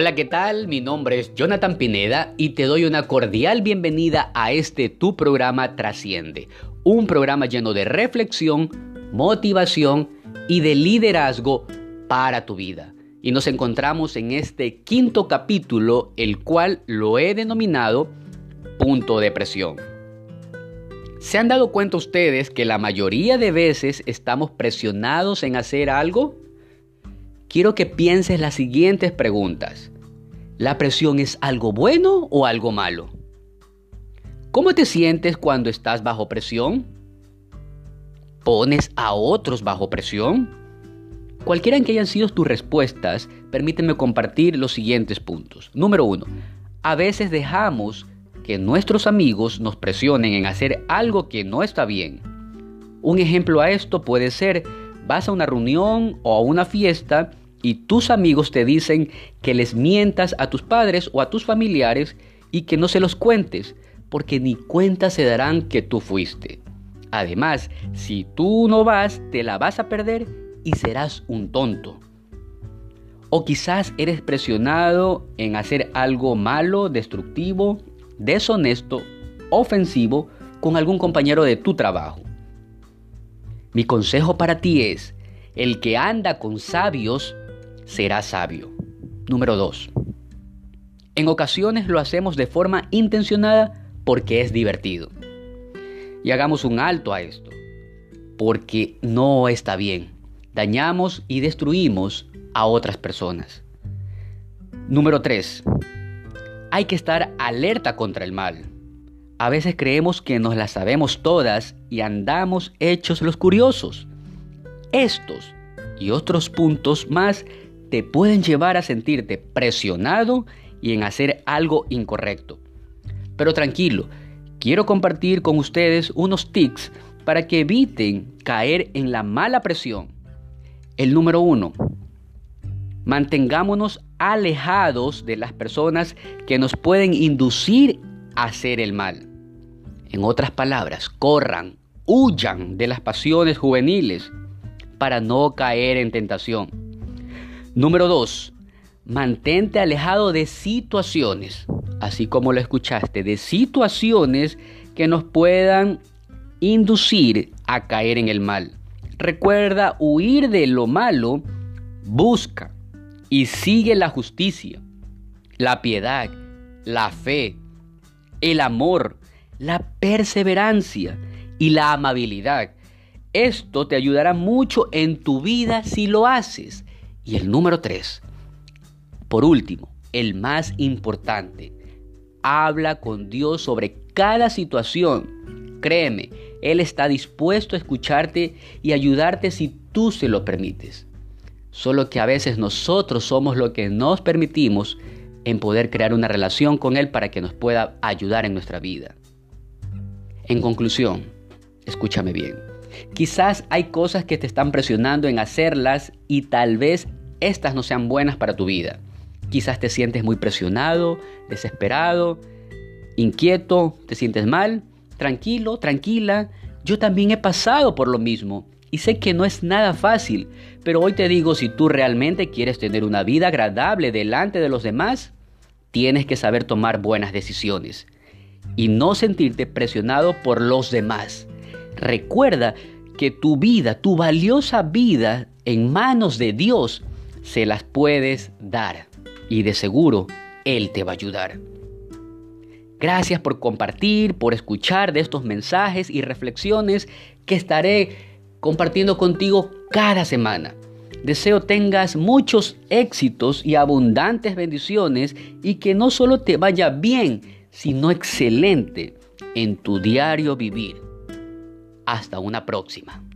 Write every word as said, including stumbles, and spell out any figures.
Hola, ¿qué tal? Mi nombre es Jonathan Pineda y te doy una cordial bienvenida a este tu programa Trasciende, un programa lleno de reflexión, motivación y de liderazgo para tu vida. Y nos encontramos en este quinto capítulo, el cual lo he denominado Punto de Presión. ¿Se han dado cuenta ustedes que la mayoría de veces estamos presionados en hacer algo? Quiero que pienses las siguientes preguntas. ¿La presión es algo bueno o algo malo? ¿Cómo te sientes cuando estás bajo presión? ¿Pones a otros bajo presión? Cualquiera que hayan sido tus respuestas, permíteme compartir los siguientes puntos. Número uno, a veces dejamos que nuestros amigos nos presionen en hacer algo que no está bien. Un ejemplo a esto puede ser: vas a una reunión o a una fiesta y tus amigos te dicen que les mientas a tus padres o a tus familiares y que no se los cuentes, porque ni cuenta se darán que tú fuiste. Además, si tú no vas, te la vas a perder y serás un tonto. O quizás eres presionado en hacer algo malo, destructivo, deshonesto, ofensivo con algún compañero de tu trabajo. Mi consejo para ti es: el que anda con sabios será sabio. Número dos. En ocasiones lo hacemos de forma intencionada porque es divertido. Y hagamos un alto a esto, porque no está bien. Dañamos y destruimos a otras personas. Número tres. Hay que estar alerta contra el mal. A veces creemos que nos las sabemos todas y andamos hechos los curiosos. Estos y otros puntos más te pueden llevar a sentirte presionado y en hacer algo incorrecto. Pero tranquilo, quiero compartir con ustedes unos tips para que eviten caer en la mala presión. El número uno, mantengámonos alejados de las personas que nos pueden inducir a hacer el mal. En otras palabras, corran, huyan de las pasiones juveniles para no caer en tentación. Número dos, mantente alejado de situaciones, así como lo escuchaste, de situaciones que nos puedan inducir a caer en el mal. Recuerda huir de lo malo, busca y sigue la justicia, la piedad, la fe, el amor, la perseverancia y la amabilidad. Esto te ayudará mucho en tu vida si lo haces. Y el número tres, por último, el más importante, habla con Dios sobre cada situación. Créeme, Él está dispuesto a escucharte y ayudarte si tú se lo permites. Solo que a veces nosotros somos lo que nos permitimos en poder crear una relación con Él para que nos pueda ayudar en nuestra vida. En conclusión, escúchame bien. Quizás hay cosas que te están presionando en hacerlas y tal vez estas no sean buenas para tu vida. Quizás te sientes muy presionado, desesperado, inquieto, te sientes mal. Tranquilo, tranquila. Yo también he pasado por lo mismo y sé que no es nada fácil. Pero hoy te digo, si tú realmente quieres tener una vida agradable delante de los demás, tienes que saber tomar buenas decisiones y no sentirte presionado por los demás. Recuerda que tu vida, tu valiosa vida, en manos de Dios, se las puedes dar. Y de seguro, Él te va a ayudar. Gracias por compartir, por escuchar de estos mensajes y reflexiones que estaré compartiendo contigo cada semana. Deseo tengas muchos éxitos y abundantes bendiciones y que no solo te vaya bien, sino excelente en tu diario vivir. Hasta una próxima.